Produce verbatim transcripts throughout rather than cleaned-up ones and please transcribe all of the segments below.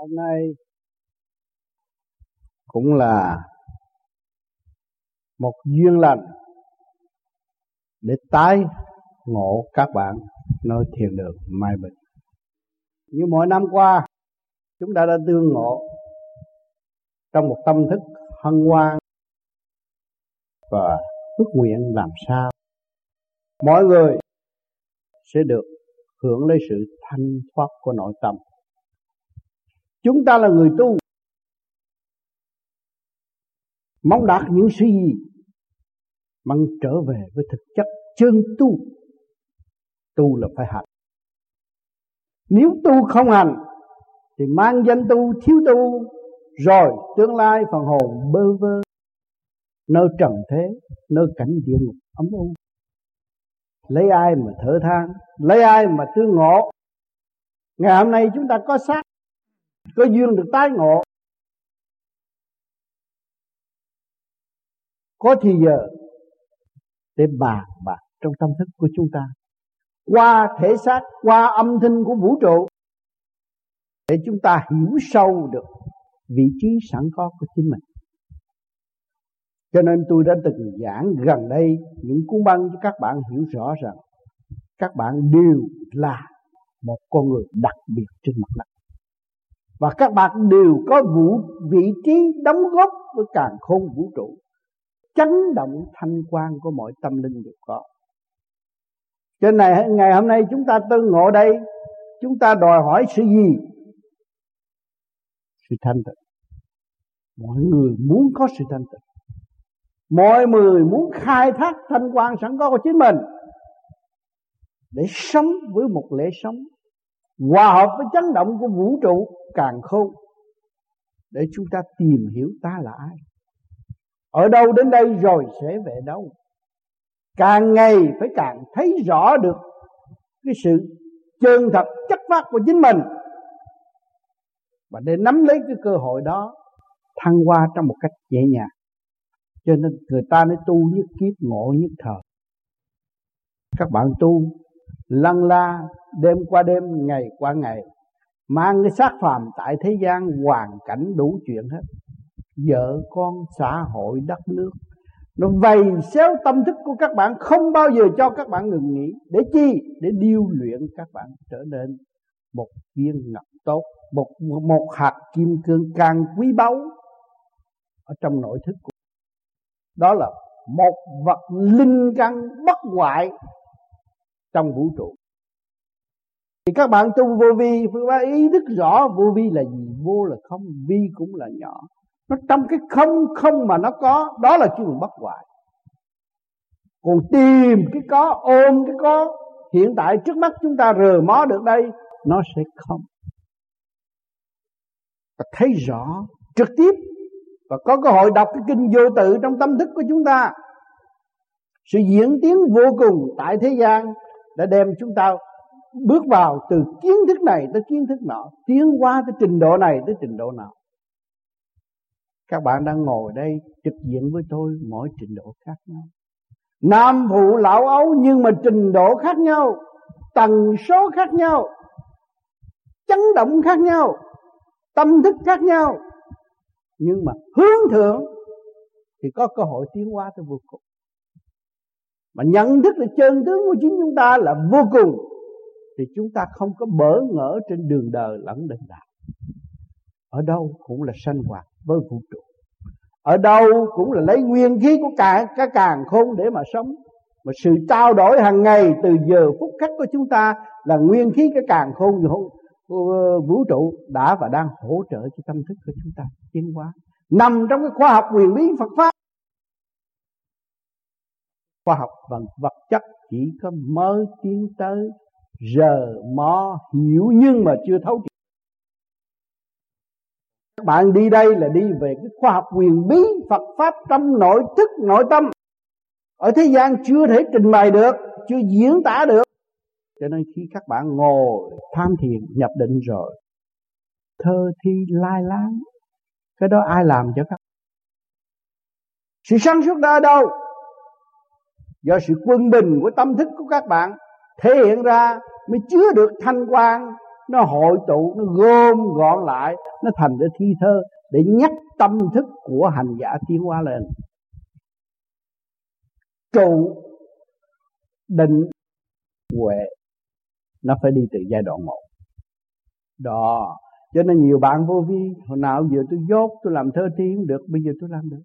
Hôm nay cũng là một duyên lành để tái ngộ các bạn nơi thiền đường Mai Bình. Như mỗi năm qua, chúng ta đã tương ngộ trong một tâm thức hân hoan và ước nguyện làm sao mọi người sẽ được hưởng lấy sự thanh thoát của nội tâm. Chúng ta là người tu, mong đạt những suy gì, mong trở về với thực chất chân tu. Tu là phải hành. Nếu tu không hành thì mang danh tu, thiếu tu, rồi tương lai phần hồn bơ vơ, nơi trần thế, nơi cảnh địa ngục ấm u. Lấy ai mà thở than, lấy ai mà tương ngộ. Ngày hôm nay chúng ta có xác, có duyên được tái ngộ, có thì giờ để bàn bạc trong tâm thức của chúng ta, qua thể xác, qua âm thanh của vũ trụ, để chúng ta hiểu sâu được vị trí sẵn có của chính mình. Cho nên tôi đã từng giảng gần đây những cuốn băng cho các bạn hiểu rõ rằng các bạn đều là một con người đặc biệt trên mặt đất, và các bạn đều có vũ vị trí đóng góp với càn khôn vũ trụ, chấn động thanh quan của mọi tâm linh đều có. Trên này ngày hôm nay chúng ta tương ngộ đây, chúng ta đòi hỏi sự gì? Sự thanh tịnh. Mọi người muốn có sự thanh tịnh, mọi người muốn khai thác thanh quan sẵn có của chính mình để sống với một lẽ sống hòa hợp với chấn động của vũ trụ càn khôn, để chúng ta tìm hiểu ta là ai, ở đâu đến đây rồi sẽ về đâu. Càng ngày phải càng thấy rõ được cái sự chân thật chất phát của chính mình, và để nắm lấy cái cơ hội đó thăng hoa trong một cách nhẹ nhàng. Cho nên người ta nói tu nhất kiếp, ngộ nhất thời. Các bạn tu lăn la đêm qua đêm, ngày qua ngày, mang cái xác phàm tại thế gian, hoàn cảnh đủ chuyện hết, vợ con, xã hội, đất nước, nó vầy xéo tâm thức của các bạn, không bao giờ cho các bạn ngừng nghỉ. Để chi? Để điêu luyện các bạn trở nên một viên ngọc tốt, Một, một hạt kim cương càng quý báu ở trong nội thức của. Đó là một vật linh căn bất hoại trong vũ trụ. Thì các bạn tu vô vi, phải ý thức rõ vô vi là gì. Vô là không, vi cũng là nhỏ, nó trong cái không không mà nó có. Đó là chuyện bất hoại. Còn tìm cái có, ôm cái có hiện tại trước mắt chúng ta rờ mó được đây, nó sẽ không. Ta thấy rõ trực tiếp và có cơ hội đọc cái kinh vô tự trong tâm thức của chúng ta. Sự diễn tiến vô cùng tại thế gian đã đem chúng ta bước vào từ kiến thức này tới kiến thức nọ, tiến qua tới trình độ này tới trình độ nào. Các bạn đang ngồi đây trực diện với tôi, mỗi trình độ khác nhau, nam phụ lão ấu, nhưng mà trình độ khác nhau, tần số khác nhau, chấn động khác nhau, tâm thức khác nhau, nhưng mà hướng thượng thì có cơ hội tiến hóa tới vô cùng. Mà nhận thức được chân tướng của chính chúng ta là vô cùng thì chúng ta không có bỡ ngỡ trên đường đời lẫn đường đạo. Ở đâu cũng là sanh hoạt với vũ trụ, ở đâu cũng là lấy nguyên khí của cả cả càn khôn để mà sống. Mà sự trao đổi hàng ngày từ giờ phút khắc của chúng ta là nguyên khí cái càn khôn vũ trụ đã và đang hỗ trợ cho tâm thức của chúng ta tiến hóa, nằm trong cái khoa học quyền bí Phật pháp. Khoa học và vật chất chỉ có mới tiến tới giờ mò hiểu, nhưng mà chưa thấu. Các bạn đi đây là đi về cái khoa học quyền bí Phật pháp trong nội thức nội tâm, ở thế gian chưa thể trình bày được, chưa diễn tả được. Cho nên khi các bạn ngồi tham thiền nhập định rồi, thơ thi lai láng, cái đó ai làm cho các? Sự sáng suốt đó ở đâu? Do sự quân bình của tâm thức của các bạn thể hiện ra mới chứa được thanh quan, nó hội tụ, nó gom gọn lại, nó thành cái thi thơ để nhắc tâm thức của hành giả tiến hóa lên. Trụ định huệ nó phải đi từ giai đoạn một đó. Cho nên nhiều bạn vô vi, hồi nào giờ tôi dốt, tôi làm thơ thi không được, bây giờ tôi làm được.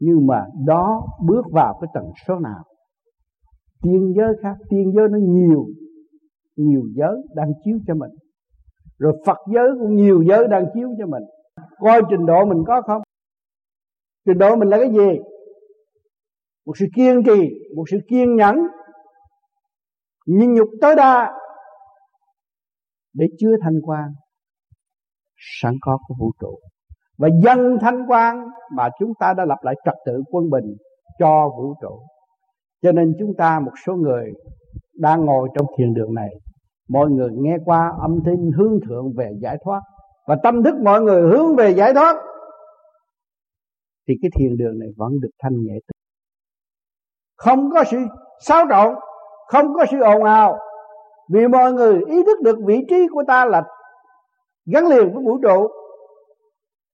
Nhưng mà đó bước vào cái tầng số nào? Tiên giới khác, tiên giới nó nhiều, nhiều giới đang chiếu cho mình. Rồi Phật giới cũng nhiều giới đang chiếu cho mình. Coi trình độ mình có không? Trình độ mình là cái gì? Một sự kiên trì, một sự kiên nhẫn, nhịn nhục tối đa để chứa thanh quan sẵn có của vũ trụ. Và dân thanh quan mà chúng ta đã lập lại trật tự quân bình cho vũ trụ. Cho nên chúng ta một số người đang ngồi trong thiền đường này, mọi người nghe qua âm thanh hướng thượng về giải thoát, và tâm thức mọi người hướng về giải thoát, thì cái thiền đường này vẫn được thanh nhẹ. Không có sự xáo trộn, không có sự ồn ào, vì mọi người ý thức được vị trí của ta là gắn liền với vũ trụ,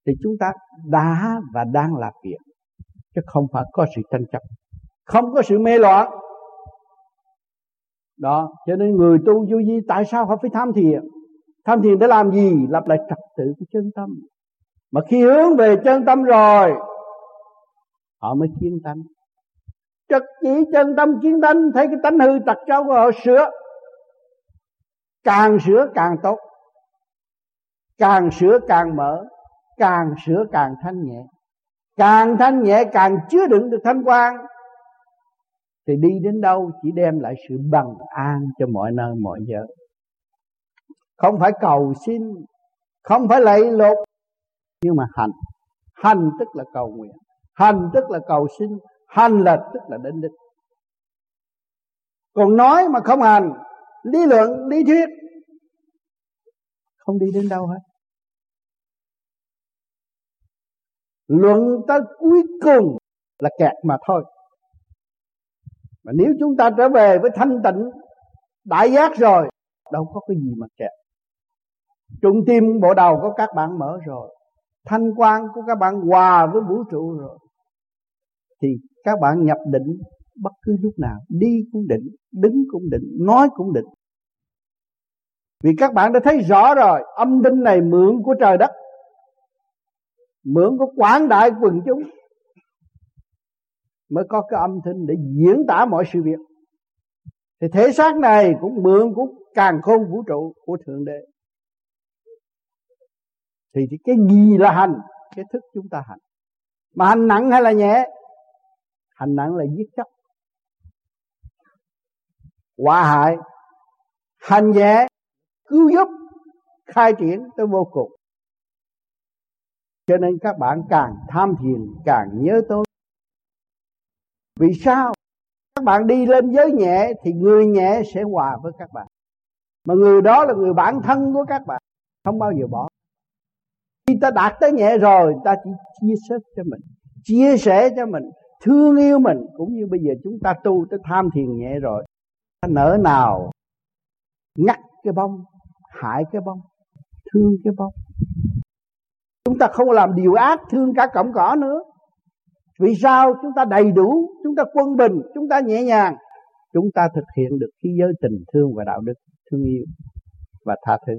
thì chúng ta đã và đang làm việc, chứ không phải có sự tranh chấp, không có sự mê loạn. Đó, cho nên người tu vô vi tại sao họ phải tham thiền? Tham thiền để làm gì? Lập lại trật tự của chân tâm. Mà khi hướng về chân tâm rồi, họ mới kiến tánh. Trực chỉ chân tâm kiến tánh, thấy cái tánh hư tật xấu của họ sửa. Càng sửa càng tốt, càng sửa càng mở, càng sửa càng thanh nhẹ, càng thanh nhẹ càng chứa đựng được thanh quan, thì đi đến đâu chỉ đem lại sự bằng an cho mọi nơi mọi giờ. Không phải cầu xin, không phải lạy lục, nhưng mà hành. Hành tức là cầu nguyện, hành tức là cầu xin, hành là tức là đến đích. Còn nói mà không hành, lý luận, lý thuyết, không đi đến đâu hết. Luận tới cuối cùng là kẹt mà thôi. Mà nếu chúng ta trở về với thanh tịnh, đại giác rồi, đâu có cái gì mà kẹt. Trung tim bộ đầu của các bạn mở rồi, thanh quan của các bạn hòa với vũ trụ rồi, thì các bạn nhập định bất cứ lúc nào, đi cũng định, đứng cũng định, nói cũng định. Vì các bạn đã thấy rõ rồi, âm thanh này mượn của trời đất, mượn của quảng đại quần chúng, mới có cái âm thanh để diễn tả mọi sự việc. Thì thể xác này cũng mượn của càn khôn vũ trụ, của Thượng Đế. Thì cái gì là hành? Cái thức chúng ta hành. Mà hành nặng hay là nhẹ? Hành nặng là giết chóc, hòa hại. Hành nhẹ, cứu giúp, khai triển tới vô cùng. Cho nên các bạn càng tham thiền càng nhớ tôi. Vì sao? Các bạn đi lên giới nhẹ thì người nhẹ sẽ hòa với các bạn. Mà người đó là người bạn thân của các bạn, không bao giờ bỏ. Khi ta đạt tới nhẹ rồi, ta chỉ chia sẻ cho mình, chia sẻ cho mình, thương yêu mình. Cũng như bây giờ chúng ta tu tới tham thiền nhẹ rồi, ta nỡ nào ngắt cái bông, hại cái bông, thương cái bông. Chúng ta không làm điều ác, thương cả cọng cỏ nữa. Vì sao? Chúng ta đầy đủ, chúng ta quân bình, chúng ta nhẹ nhàng, chúng ta thực hiện được cái giới tình thương và đạo đức, thương yêu và tha thứ.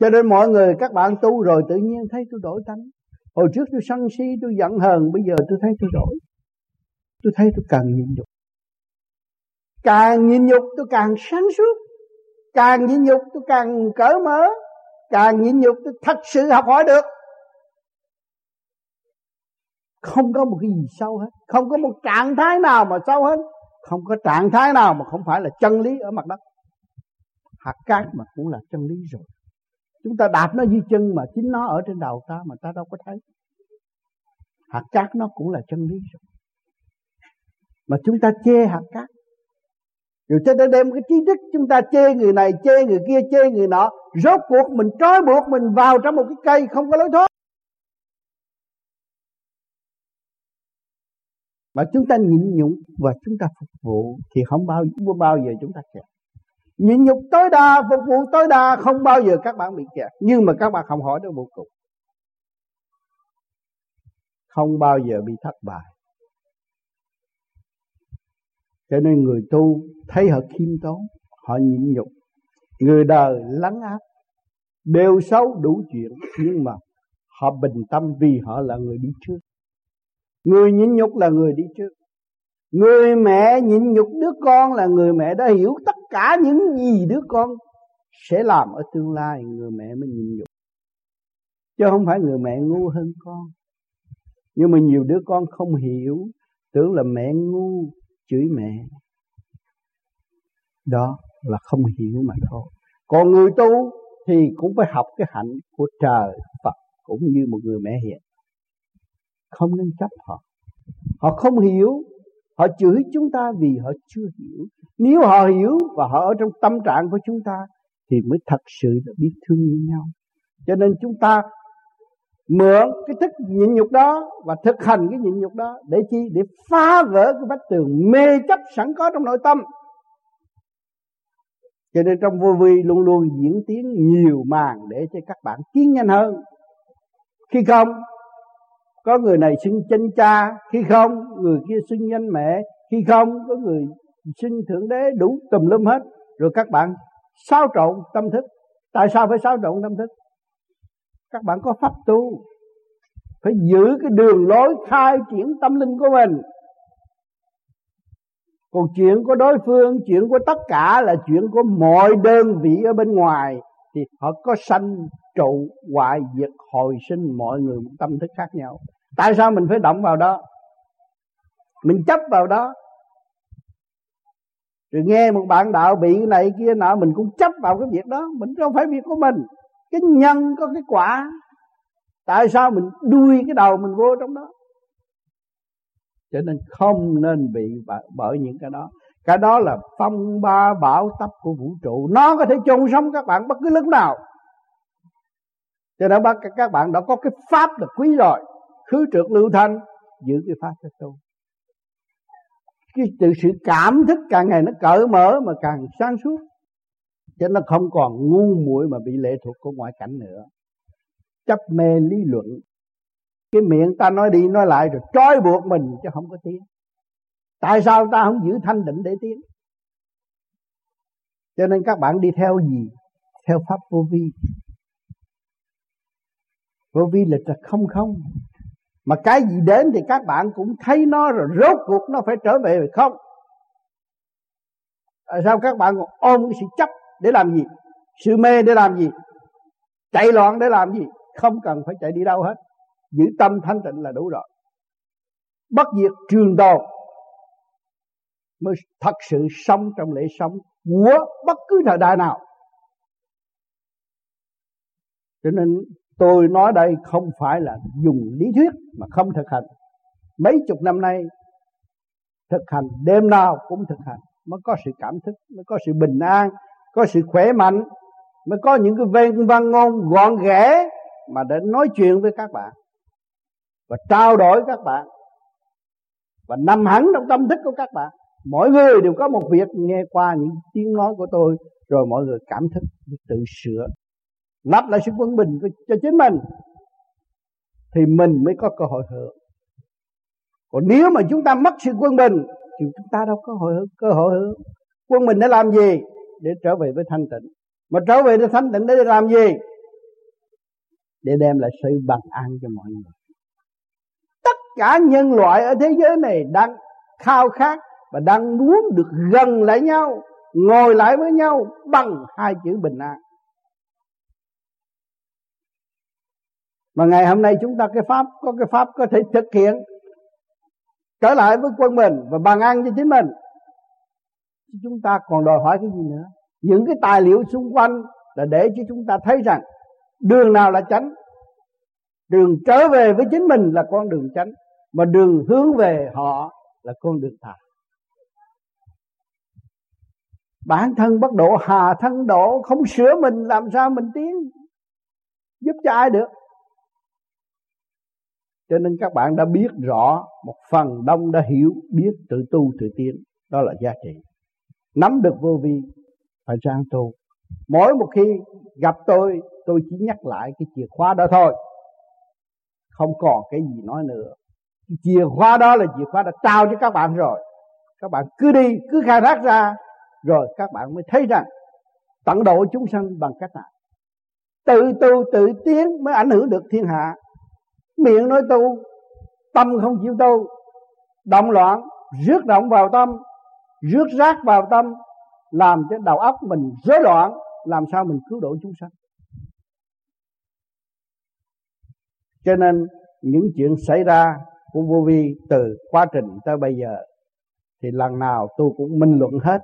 Cho nên mọi người, các bạn tu rồi tự nhiên thấy tôi đổi tánh. Hồi trước tôi sân si, tôi giận hờn, bây giờ tôi thấy tôi đổi. Tôi thấy tôi càng nhịn nhục. Càng nhịn nhục tôi càng sáng suốt, càng nhịn nhục tôi càng cởi mở, càng nhịn nhục tôi thật sự học hỏi được. Không có một cái gì sâu hết, không có một trạng thái nào mà sâu hết, không có trạng thái nào mà không phải là chân lý ở mặt đất. Hạt cát mà cũng là chân lý rồi. Chúng ta đạp nó dưới chân mà chính nó ở trên đầu ta mà ta đâu có thấy. Hạt cát nó cũng là chân lý rồi. Mà chúng ta chê hạt cát, rồi chúng ta đem cái trí thức chúng ta chê người này, chê người kia, chê người nọ. Rốt cuộc mình trói buộc mình vào trong một cái cây không có lối thoát. Mà chúng ta nhịn nhục và chúng ta phục vụ thì không bao, bao giờ chúng ta kẹt. nhịn nhục tối đa, phục vụ tối đa, không bao giờ các bạn bị kẹt. Nhưng mà các bạn không hỏi đến vô cùng, không bao giờ bị thất bại. Cho nên người tu thấy họ khiêm tốn, họ nhịn nhục. Người đời lấn áp, đều xấu đủ chuyện, nhưng mà họ bình tâm vì họ là người đi trước. Người nhịn nhục là người đi trước. Người mẹ nhịn nhục đứa con là người mẹ đã hiểu tất cả những gì đứa con sẽ làm ở tương lai. Người mẹ mới nhịn nhục, chứ không phải người mẹ ngu hơn con. Nhưng mà nhiều đứa con không hiểu, tưởng là mẹ ngu, chửi mẹ. Đó là không hiểu mà thôi. Còn người tu thì cũng phải học cái hạnh của trời Phật, cũng như một người mẹ hiền. Không nên chấp họ. Họ không hiểu, họ chửi chúng ta vì họ chưa hiểu. Nếu họ hiểu và họ ở trong tâm trạng của chúng ta thì mới thật sự là biết thương yêu nhau. Cho nên chúng ta mượn cái thức nhịn nhục đó và thực hành cái nhịn nhục đó để chi? Để phá vỡ cái vách tường mê chấp sẵn có trong nội tâm. Cho nên trong Vô Vi luôn luôn diễn tiến nhiều màn để cho các bạn tiến nhanh hơn. Khi không, có người này xưng chân cha, khi không, người kia xưng danh mẹ, khi không, có người xưng Thượng Đế, đủ tùm lum hết. Rồi các bạn xáo trộn tâm thức. Tại sao phải xáo trộn tâm thức? Các bạn có pháp tu, phải giữ cái đường lối khai triển tâm linh của mình. Còn chuyện của đối phương, chuyện của tất cả là chuyện của mọi đơn vị ở bên ngoài, thì họ có sanh trụ hoại diệt hồi sinh, mọi người một tâm thức khác nhau. Tại sao mình phải động vào đó? Mình chấp vào đó. Rồi nghe một bạn đạo bị cái này kia nọ, mình cũng chấp vào cái việc đó. Mình đâu phải việc của mình. Cái nhân có cái quả. Tại sao mình đuôi cái đầu mình vô trong đó? Cho nên không nên bị bởi những cái đó. Cái đó là phong ba bão táp của vũ trụ. Nó có thể chôn sống các bạn bất cứ lúc nào. Cho nên các bạn đã có cái pháp là quý rồi. Khứ trượt lưu thanh, giữ cái pháp cho tôi. Cái từ sự cảm thức càng ngày nó cởi mở mà càng sáng suốt, chứ nó không còn ngu muội mà bị lệ thuộc của ngoại cảnh nữa. Chấp mê lý luận, cái miệng ta nói đi nói lại rồi trói buộc mình chứ không có tiếng. Tại sao ta không giữ thanh định để tiếng? Cho nên các bạn đi theo gì? Theo pháp Vô Vi. Vô vi lịch là không không, mà cái gì đến thì các bạn cũng thấy nó rồi, rốt cuộc nó phải trở về rồi không. Tại sao các bạn còn ôm cái sự chấp để làm gì? Sự mê để làm gì? Chạy loạn để làm gì? Không cần phải chạy đi đâu hết, giữ tâm thanh tịnh là đủ rồi. Bất diệt trường tồn mới thật sự sống trong lễ sống của bất cứ thời đại nào. Cho nên tôi nói đây không phải là dùng lý thuyết mà không thực hành. Mấy chục năm nay thực hành, đêm nào cũng thực hành, mới có sự cảm thức, mới có sự bình an, có sự khỏe mạnh, mới có những cái ven văn ngôn gọn ghẽ mà để nói chuyện với các bạn và trao đổi các bạn và nằm hẳn trong tâm thức của các bạn. Mỗi người đều có một việc, nghe qua những tiếng nói của tôi rồi mọi người cảm thức, tự sửa lắp lại sự quân bình cho chính mình thì mình mới có cơ hội hưởng. Còn nếu mà chúng ta mất sự quân bình thì chúng ta đâu có hội, cơ hội hưởng. Quân bình để làm gì? Để trở về với thanh tịnh. Mà trở về với thanh tịnh để làm gì? Để đem lại sự bằng an cho mọi người. Tất cả nhân loại ở thế giới này đang khao khát và đang muốn được gần lại nhau, ngồi lại với nhau bằng hai chữ bình an. Mà ngày hôm nay chúng ta cái pháp, có cái pháp có thể thực hiện trở lại với quân mình và bàn ăn cho chính mình. Chúng ta còn đòi hỏi cái gì nữa? Những cái tài liệu xung quanh là để cho chúng ta thấy rằng đường nào là chánh. Đường trở về với chính mình là con đường chánh, mà đường hướng về họ là con đường tà. Bản thân bất độ hà thân độ, không sửa mình làm sao mình tiến giúp cho ai được. Cho nên các bạn đã biết rõ, một phần đông đã hiểu, biết tự tu tự tiến, đó là giá trị. Nắm được vô vi phải ráng tu. Mỗi một khi gặp tôi, tôi chỉ nhắc lại cái chìa khóa đó thôi, không còn cái gì nói nữa. Cái chìa khóa đó là chìa khóa đã trao cho các bạn rồi. Các bạn cứ đi, cứ khai thác ra, rồi các bạn mới thấy rằng tận độ chúng sanh bằng cách nào. Tự tu tự tiến mới ảnh hưởng được thiên hạ. Miệng nói tu, tâm không chịu tu, động loạn, rước động vào tâm, rước rác vào tâm, làm cho đầu óc mình rối loạn, làm sao mình cứu độ chúng sanh. Cho nên những chuyện xảy ra của vô vi từ quá trình tới bây giờ thì lần nào tôi cũng minh luận hết.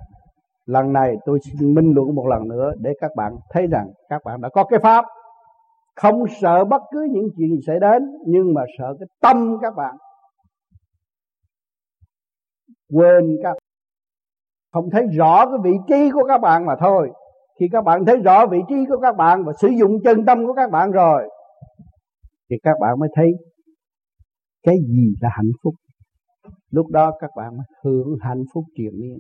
Lần này tôi xin minh luận một lần nữa để các bạn thấy rằng các bạn đã có cái pháp, không sợ bất cứ những chuyện gì xảy đến, nhưng mà sợ cái tâm các bạn. Quên các bạn, không thấy rõ cái vị trí của các bạn mà thôi. Khi các bạn thấy rõ vị trí của các bạn và sử dụng chân tâm của các bạn rồi thì các bạn mới thấy cái gì là hạnh phúc. Lúc đó các bạn mới hưởng hạnh phúc triền miên.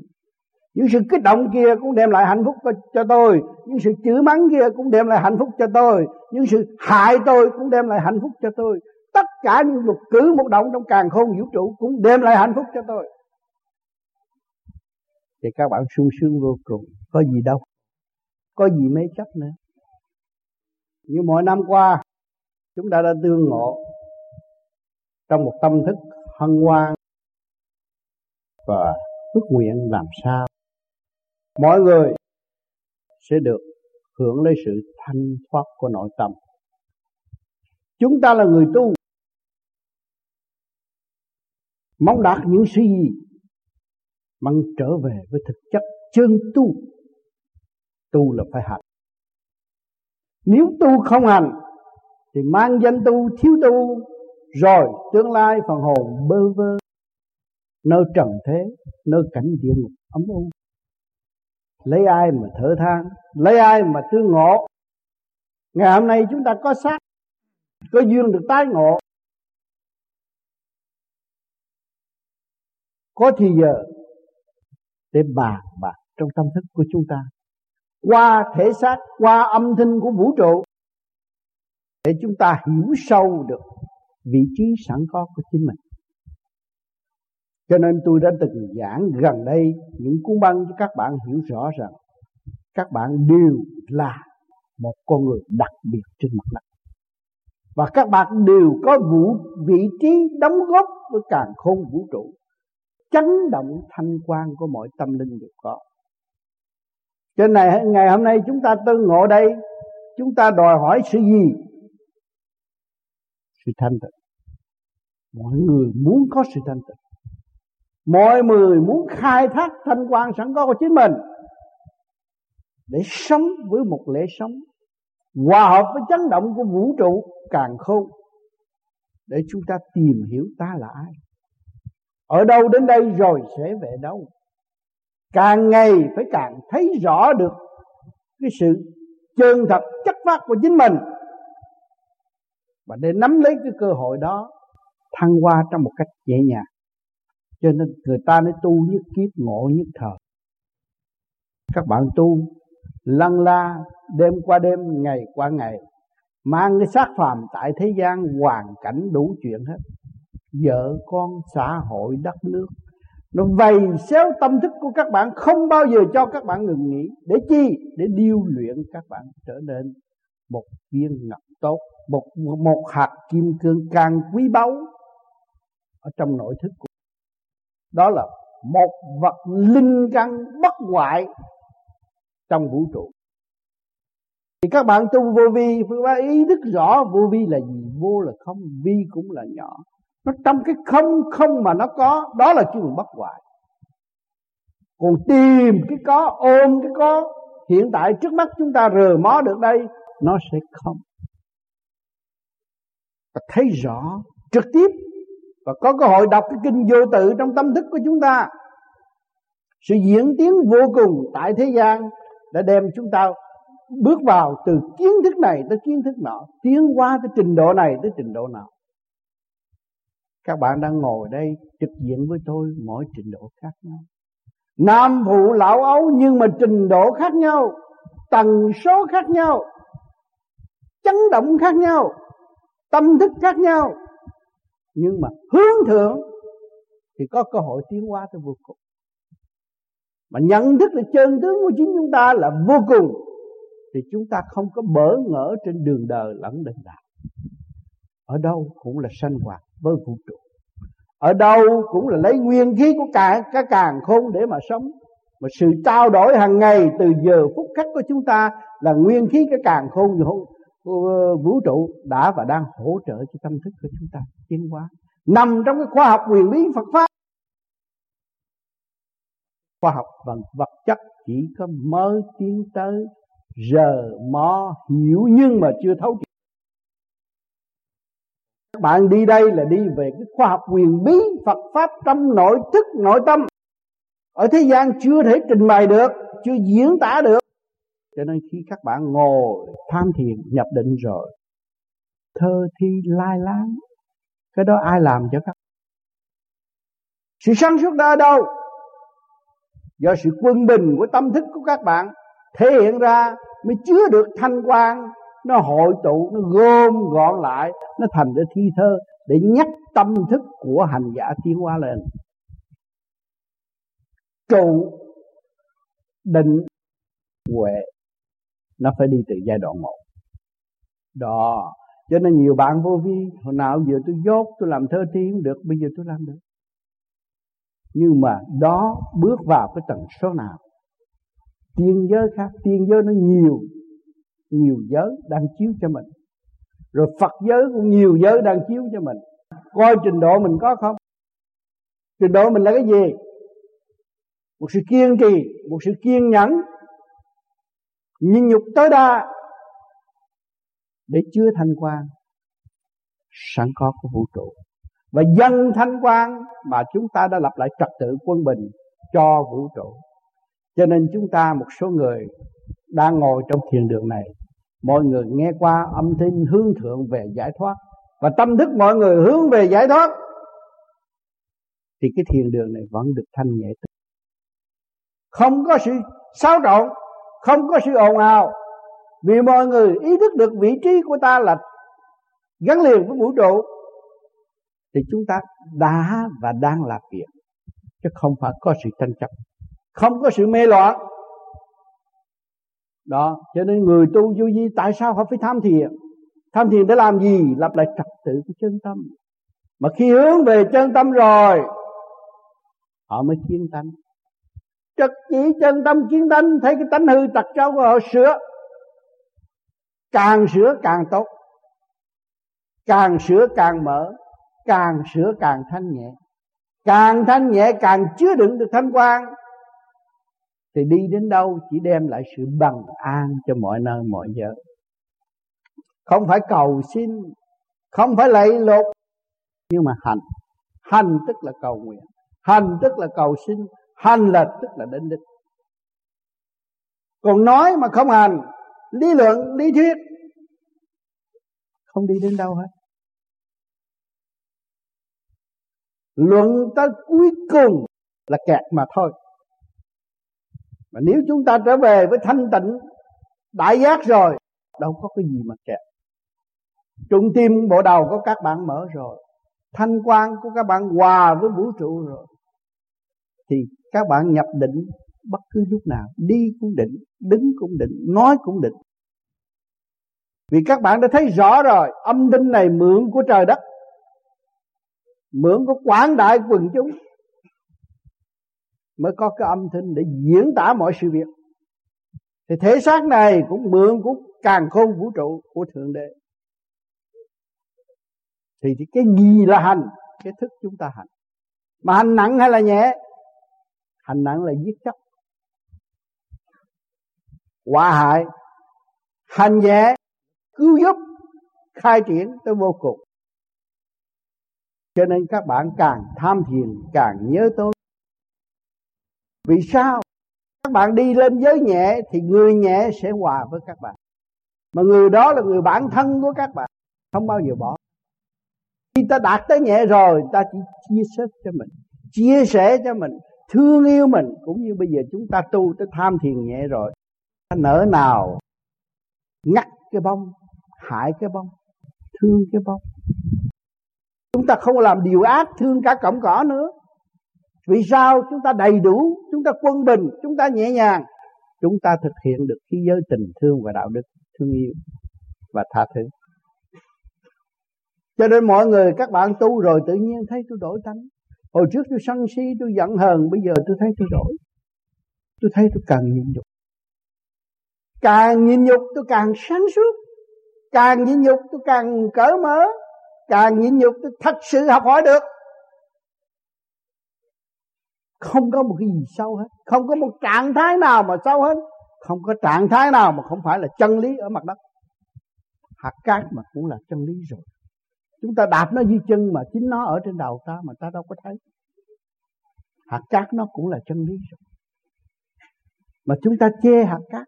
Những sự kích động kia cũng đem lại hạnh phúc cho tôi, những sự chửi mắng kia cũng đem lại hạnh phúc cho tôi, những sự hại tôi cũng đem lại hạnh phúc cho tôi. Tất cả những luật cử một động trong càn khôn vũ trụ cũng đem lại hạnh phúc cho tôi. Thì các bạn sung sướng vô cùng, có gì đâu, có gì mê chấp nữa. Như mỗi năm qua chúng ta đã tương ngộ trong một tâm thức hân hoan và ước nguyện làm sao mọi người sẽ được hưởng lấy sự thanh thoát của nội tâm. Chúng ta là người tu mong đạt những sự gì? Mong trở về với thực chất chân tu. Tu là phải hành. Nếu tu không hành thì mang danh tu, thiếu tu, rồi tương lai phần hồn bơ vơ, nơi trần thế, nơi cảnh địa ngục ấm u. Lấy ai mà thở than, lấy ai mà tương ngộ. Ngày hôm nay chúng ta có xác, có duyên được tái ngộ, có thì giờ để bàn bạc trong tâm thức của chúng ta, qua thể xác, qua âm thanh của vũ trụ, để chúng ta hiểu sâu được vị trí sẵn có của chính mình. Cho nên tôi đã từng giảng gần đây những cuốn băng cho các bạn hiểu rõ rằng các bạn đều là một con người đặc biệt trên mặt đất, và các bạn đều có vũ vị trí đóng góp với càn khôn vũ trụ. Chấn động thanh quan của mọi tâm linh đều có. Cho nên ngày hôm nay chúng ta tương ngộ đây, chúng ta đòi hỏi sự gì? Sự thanh tịnh. Mọi người muốn có sự thanh tịnh, mọi người muốn khai thác thanh quan sẵn có của chính mình để sống với một lễ sống hòa hợp với chấn động của vũ trụ càn khôn, để chúng ta tìm hiểu ta là ai, ở đâu đến đây rồi sẽ về đâu. Càng ngày phải càng thấy rõ được cái sự chân thật chất phát của chính mình, và để nắm lấy cái cơ hội đó thăng hoa trong một cách nhẹ nhàng. Cho nên người ta nói tu nhất kiếp, ngộ nhất thời. Các bạn tu lăn la đêm qua đêm, ngày qua ngày, mang cái xác phàm tại thế gian, hoàn cảnh đủ chuyện hết, vợ con, xã hội, đất nước, nó vầy xéo tâm thức của các bạn, không bao giờ cho các bạn ngừng nghỉ. Để chi? Để điêu luyện các bạn trở nên một viên ngọc tốt, Một, một hạt kim cương càng quý báu ở trong nội thức của. Đó là một vật linh căn bất hoại trong vũ trụ. Thì các bạn tu vô vi phải ý thức rõ vô vi là gì. Vô là không, vi cũng là nhỏ, nó trong cái không không mà nó có. Đó là chuyện bất hoại. Còn tìm cái có, ôm cái có hiện tại trước mắt chúng ta rờ mó được đây, nó sẽ không. Và thấy rõ trực tiếp, và có cơ hội đọc cái kinh vô tự trong tâm thức của chúng ta. Sự diễn tiến vô cùng tại thế gian đã đem chúng ta bước vào từ kiến thức này tới kiến thức nọ, tiến qua tới trình độ này tới trình độ nào. Các bạn đang ngồi đây trực diện với tôi mỗi trình độ khác nhau. nam phụ lão ấu, nhưng mà trình độ khác nhau, tần số khác nhau, chấn động khác nhau, tâm thức khác nhau, nhưng mà hướng thượng thì có cơ hội tiến hóa tới vô cùng. Mà nhận thức là chân tướng của chính chúng ta là vô cùng, thì chúng ta không có bỡ ngỡ trên đường đời lẫn đường đạo. Ở đâu cũng là sanh hoạt với vũ trụ, ở đâu cũng là lấy nguyên khí của cả cái càn khôn để mà sống. Mà sự trao đổi hàng ngày từ giờ phút khắc của chúng ta là nguyên khí cái càn khôn vũ trụ đã và đang hỗ trợ cho tâm thức của chúng ta tiến hóa, nằm trong cái khoa học quyền bí Phật pháp. Khoa học bằng vật chất chỉ có mới tiến tới, rờ mò hiểu nhưng mà chưa thấu. Các bạn đi đây là đi về cái khoa học quyền bí Phật pháp trong nội thức nội tâm, ở thế gian chưa thể trình bày được, chưa diễn tả được. Cho nên khi các bạn ngồi tham thiền nhập định rồi, thơ thi lai láng, cái đó ai làm cho các bạn? Sự sáng suốt đó ở đâu? Do sự quân bình của tâm thức của các bạn thể hiện ra mới chứa được thanh quang. Nó hội tụ, nó gom gọn lại, nó thành cái thi thơ để nhắc tâm thức của hành giả tiến hóa lên. Trụ, định, huệ, nó phải đi từ giai đoạn một. Đó, cho nên nhiều bạn vô vi, hồi nào giờ tôi dốt, tôi làm thơ thi không được, bây giờ tôi làm được. Nhưng mà đó bước vào cái tầng số nào? Tiên giới khác, tiên giới nó nhiều, nhiều giới đang chiếu cho mình. Rồi Phật giới cũng nhiều giới đang chiếu cho mình. Coi trình độ mình có không? Trình độ mình là cái gì? Một sự kiên trì, một sự kiên nhẫn, nhịn nhục tối đa để chứa thanh quang sẵn có của vũ trụ, và dâng thanh quang mà chúng ta đã lập lại trật tự quân bình cho vũ trụ. Cho nên chúng ta một số người đang ngồi trong thiền đường này, mọi người nghe qua âm thanh hướng thượng về giải thoát, và tâm thức mọi người hướng về giải thoát, thì cái thiền đường này vẫn được thanh nhẹ, không có sự xáo trộn, không có sự ồn ào. Vì mọi người ý thức được vị trí của ta là gắn liền với vũ trụ, thì chúng ta đã và đang làm việc, chứ không phải có sự tranh chấp, không có sự mê loạn. Đó, cho nên người tu vô vi tại sao họ phải tham thiền? Tham thiền để làm gì? Lập lại trật tự của chân tâm. Mà khi hướng về chân tâm rồi, họ mới kiên tánh. Trực chỉ chân tâm kiên tánh, thấy cái tánh hư tật xấu của họ sửa. Càng sửa càng tốt, càng sửa càng mở, càng sửa càng thanh nhẹ, càng thanh nhẹ càng chứa đựng được thanh quang. Thì đi đến đâu chỉ đem lại sự bằng an cho mọi nơi mọi giờ. Không phải cầu xin, không phải lạy lục, nhưng mà hành. Hành tức là cầu nguyện, hành tức là cầu xin, hành là tức là đến đích. Còn nói mà không hành, lý luận, lý thuyết, không đi đến đâu hết. Luận tới cuối cùng là kẹt mà thôi. Mà nếu chúng ta trở về với thanh tịnh đại giác rồi, đâu có cái gì mà kẹt. Trung tim bộ đầu của các bạn mở rồi, thanh quang của các bạn hòa với vũ trụ rồi, thì các bạn nhập định bất cứ lúc nào, đi cũng định, đứng cũng định, nói cũng định. Vì các bạn đã thấy rõ rồi, âm thanh này mượn của trời đất, mượn của quảng đại quần chúng, mới có cái âm thanh để diễn tả mọi sự việc. Thì thể xác này cũng mượn của càn khôn vũ trụ, của Thượng Đế. Thì cái gì là hành? Cái thức chúng ta hành. Mà hành nặng hay là nhẹ? Hành nặng là giết chóc, hòa hại. Hành nhẹ, cứu giúp, khai triển tới vô cùng. Cho nên các bạn càng tham thiền càng nhớ tôi. Vì sao? Các bạn đi lên giới nhẹ thì người nhẹ sẽ hòa với các bạn. Mà người đó là người bạn thân của các bạn, không bao giờ bỏ. Khi ta đạt tới nhẹ rồi, ta chỉ chia sẻ cho mình, chia sẻ cho mình, thương yêu mình. Cũng như bây giờ chúng ta tu tới tham thiền nhẹ rồi, nỡ nào ngắt cái bông, hại cái bông, thương cái bông. Chúng ta không làm điều ác, thương cả cọng cỏ nữa. Vì sao? Chúng ta đầy đủ, chúng ta quân bình, chúng ta nhẹ nhàng, chúng ta thực hiện được cái giới tình thương và đạo đức, thương yêu và tha thứ. Cho nên mọi người, các bạn tu rồi tự nhiên thấy tôi đổi tánh. Hồi trước tôi sân si, tôi giận hờn, bây giờ tôi thấy tôi đổi. Tôi thấy tôi càng nhịn nhục. Càng nhịn nhục tôi càng sáng suốt. Càng nhịn nhục tôi càng cởi mở. Càng nhịn nhục tôi thật sự học hỏi được. Không có một cái gì sâu hết, không có một trạng thái nào mà sâu hết, không có trạng thái nào mà không phải là chân lý ở mặt đất. Hạt cát mà cũng là chân lý rồi. Chúng ta đạp nó dưới chân mà chính nó ở trên đầu ta mà ta đâu có thấy. Hạt cát nó cũng là chân lý rồi. Mà chúng ta chê hạt cát,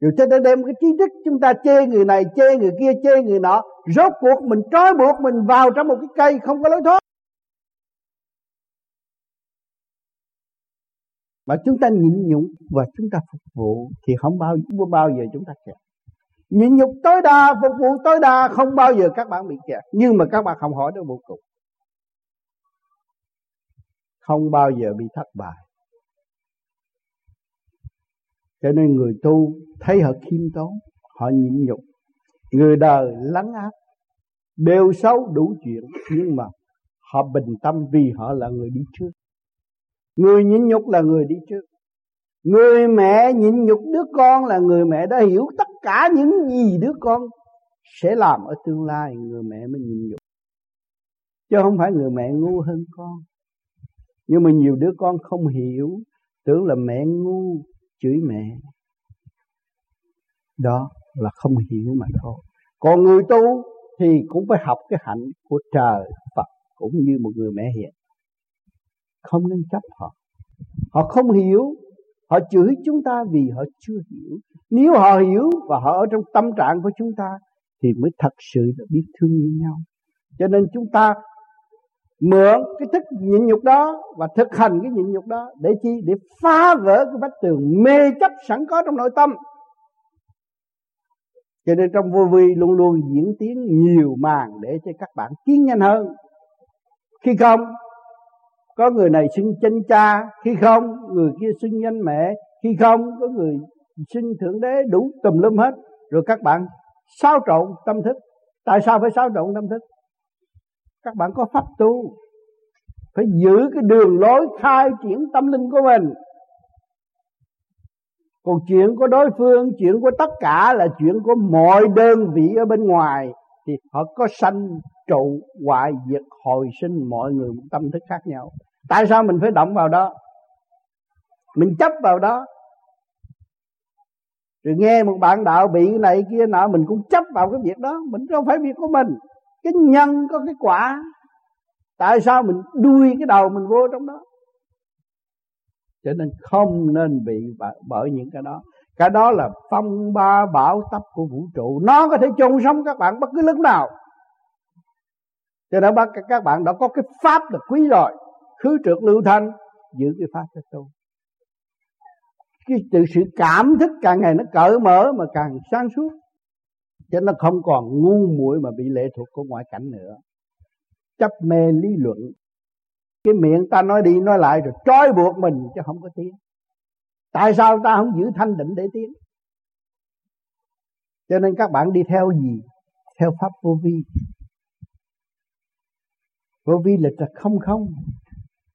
rồi chúng ta đem cái trí thức chúng ta chê người này, chê người kia, chê người nọ. Rốt cuộc mình trói buộc mình vào trong một cái cây không có lối thoát. Mà chúng ta nhịn nhục và chúng ta phục vụ thì không bao, không bao giờ chúng ta kẹt. Nhịn nhục tối đa, phục vụ tối đa, không bao giờ các bạn bị kẹt. Nhưng mà các bạn không hỏi được vô cùng, không bao giờ bị thất bại. Cho nên người tu thấy họ khiêm tốn, họ nhịn nhục. Người đời lấn áp, đều xấu đủ chuyện, nhưng mà họ bình tâm vì họ là người đi trước. Người nhịn nhục là người đi trước. Người mẹ nhịn nhục đứa con là người mẹ đã hiểu tất cả những gì đứa con sẽ làm ở tương lai. Người mẹ mới nhịn nhục, chứ không phải người mẹ ngu hơn con. Nhưng mà nhiều đứa con không hiểu, tưởng là mẹ ngu, chửi mẹ. Đó là không hiểu mà thôi. Còn người tu thì cũng phải học cái hạnh của trời Phật, cũng như một người mẹ hiền. Không nên chấp họ. Họ không hiểu, họ chửi chúng ta vì họ chưa hiểu. Nếu họ hiểu và họ ở trong tâm trạng của chúng ta thì mới thật sự là biết thương yêu nhau. Cho nên chúng ta mượn cái thức nhịn nhục đó và thực hành cái nhịn nhục đó để chi? Để phá vỡ cái vách tường mê chấp sẵn có trong nội tâm. Cho nên trong Vô Vi luôn luôn diễn tiến nhiều màn để cho các bạn tiến nhanh hơn. Khi không, có người này xưng danh cha, khi không người kia xưng danh mẹ, khi không có người xưng thượng đế, đủ tùm lum hết. Rồi các bạn xáo trộn tâm thức. Tại sao phải xáo trộn tâm thức? Các bạn có pháp tu, phải giữ cái đường lối khai triển tâm linh của mình. Còn chuyện của đối phương, chuyện của tất cả là chuyện của mọi đơn vị ở bên ngoài. Thì họ có sanh trụ hoại diệt hồi sinh, mọi người một tâm thức khác nhau. Tại sao mình phải động vào đó? Mình chấp vào đó. Rồi nghe một bạn đạo bị cái này kia nọ, mình cũng chấp vào cái việc đó. Mình đâu phải việc của mình. Cái nhân có cái quả. Tại sao mình đuôi cái đầu mình vô trong đó? Cho nên không nên bị bởi những cái đó. Cái đó là phong ba bão táp của vũ trụ. Nó có thể chôn sống các bạn bất cứ lúc nào. Cho nên các bạn đã có cái pháp là quý rồi. Khứ trược lưu thanh, giữ cái pháp cho tu. Cái từ sự cảm thức càng ngày nó cởi mở mà càng sáng suốt. Cho nên nó không còn ngu muội mà bị lệ thuộc của ngoại cảnh nữa. Chấp mê lý luận. Cái miệng ta nói đi nói lại rồi trói buộc mình chứ không có tiếng. Tại sao ta không giữ thanh định để tiến? Cho nên các bạn đi theo gì? Theo pháp Vô Vi. Vô Vi lịch là không không.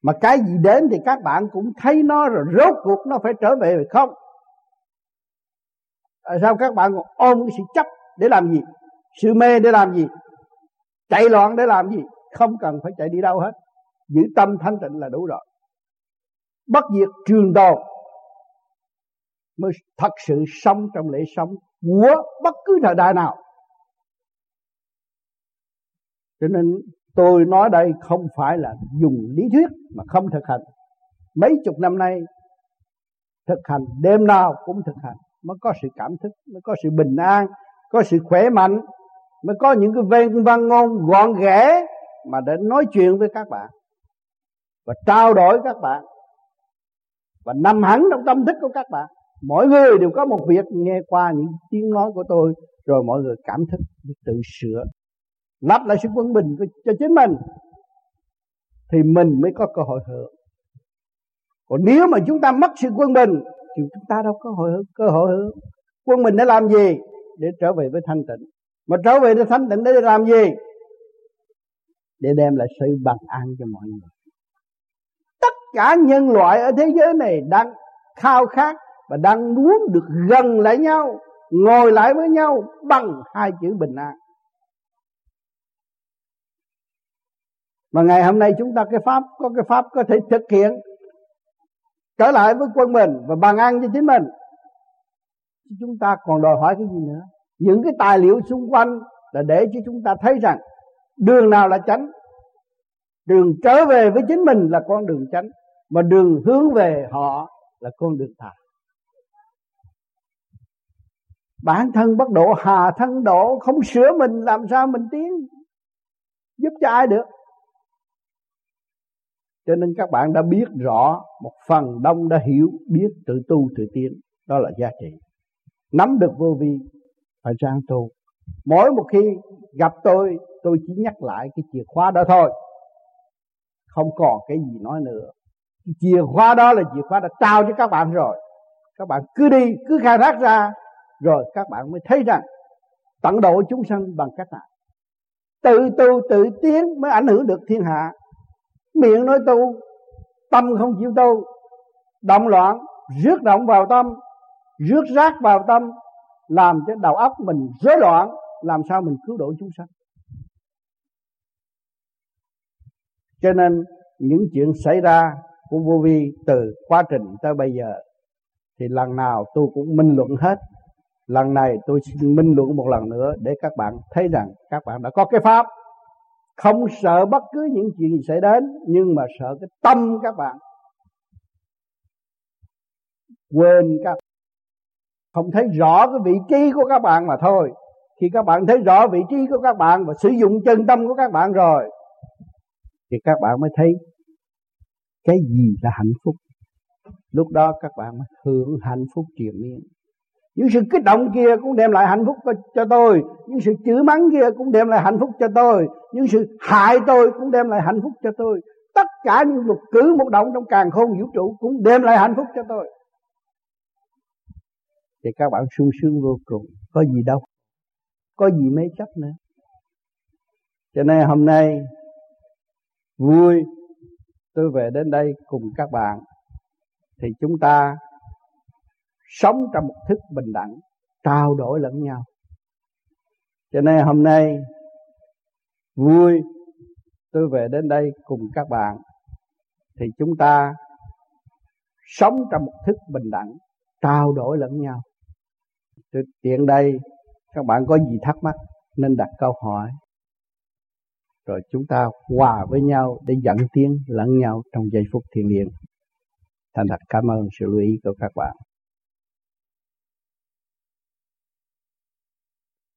Mà cái gì đến thì các bạn cũng thấy nó rồi, rốt cuộc nó phải trở về không. Tại sao các bạn còn ôm cái sự chấp để làm gì? Sự mê để làm gì? Chạy loạn để làm gì? Không cần phải chạy đi đâu hết. Giữ tâm thanh tịnh là đủ rồi. Bất diệt trường tồn mới thật sự sống trong lễ sống của bất cứ thời đại nào. Cho nên tôi nói đây không phải là dùng lý thuyết mà không thực hành. Mấy chục năm nay thực hành, đêm nào cũng thực hành, mới có sự cảm thức, mới có sự bình an, có sự khỏe mạnh, mới có những cái ven văn ngôn gọn ghẽ mà để nói chuyện với các bạn và trao đổi các bạn. và nằm hẳn trong tâm thức của các bạn. Mỗi người đều có một việc, nghe qua những tiếng nói của tôi rồi mọi người cảm thức để tự sửa, lắp lại sự quân bình cho chính mình thì mình mới có cơ hội hưởng. Còn nếu mà chúng ta mất sự quân bình thì chúng ta đâu có hội hưởng, cơ hội hưởng. Quân bình để làm gì? Để trở về với thanh tịnh. Mà trở về với thanh tịnh để làm gì? Để đem lại sự bằng an cho mọi người. Tất cả nhân loại ở thế giới này đang khao khát và đang muốn được gần lại nhau, ngồi lại với nhau bằng hai chữ bình an. Mà ngày hôm nay chúng ta cái pháp có cái pháp có thể thực hiện trở lại với quân mình và bằng an cho chính mình. Chúng ta còn đòi hỏi cái gì nữa? Những cái tài liệu xung quanh là để cho chúng ta thấy rằng đường nào là chánh. Đường trở về với chính mình là con đường chánh, mà đường hướng về họ là con đường tà. Bản thân bất độ hà thân độ, không sửa mình làm sao mình tiến giúp cho ai được. Cho nên các bạn đã biết rõ, một phần đông đã hiểu, biết tự tu tự tiến, đó là giá trị. Nắm được vô vi, phải ráng tu. Mỗi một khi gặp tôi, tôi chỉ nhắc lại cái chìa khóa đó thôi, không còn cái gì nói nữa. Cái chìa khóa đó là chìa khóa đã trao cho các bạn rồi. Các bạn cứ đi, cứ khai thác ra, rồi các bạn mới thấy rằng tận độ chúng sanh bằng cách nào. Tự tu tự tiến mới ảnh hưởng được thiên hạ. Miệng nói tu, tâm không chịu tu, động loạn, rước động vào tâm, rước rác vào tâm, làm cho đầu óc mình rối loạn, làm sao mình cứu độ chúng sanh. Cho nên những chuyện xảy ra của vô vi từ quá trình tới bây giờ thì lần nào tôi cũng minh luận hết. Lần này tôi xin minh luận một lần nữa để các bạn thấy rằng các bạn đã có cái pháp. Không sợ bất cứ những chuyện gì xảy đến, nhưng mà sợ cái tâm các bạn. Quên các bạn, không thấy rõ cái vị trí của các bạn mà thôi. Khi các bạn thấy rõ vị trí của các bạn và sử dụng chân tâm của các bạn rồi thì các bạn mới thấy cái gì là hạnh phúc. Lúc đó các bạn mới hưởng hạnh phúc triền miên. Những sự kích động kia cũng đem lại hạnh phúc cho tôi, những sự chửi mắng kia cũng đem lại hạnh phúc cho tôi, những sự hại tôi cũng đem lại hạnh phúc cho tôi. Tất cả những luật cứ một động trong càn khôn vũ trụ cũng đem lại hạnh phúc cho tôi. Thì các bạn sung sướng vô cùng, có gì đâu, có gì mê chấp nữa. Cho nên hôm nay vui tôi về đến đây cùng các bạn thì chúng ta sống trong một thức bình đẳng, trao đổi lẫn nhau. Cho nên hôm nay vui tôi về đến đây cùng các bạn thì chúng ta sống trong một thức bình đẳng, trao đổi lẫn nhau. Tiện đây các bạn có gì thắc mắc nên đặt câu hỏi, rồi chúng ta hòa với nhau để dẫn tiến lẫn nhau trong giây phút thiêng liêng. Thành thật cảm ơn sự lưu ý của các bạn.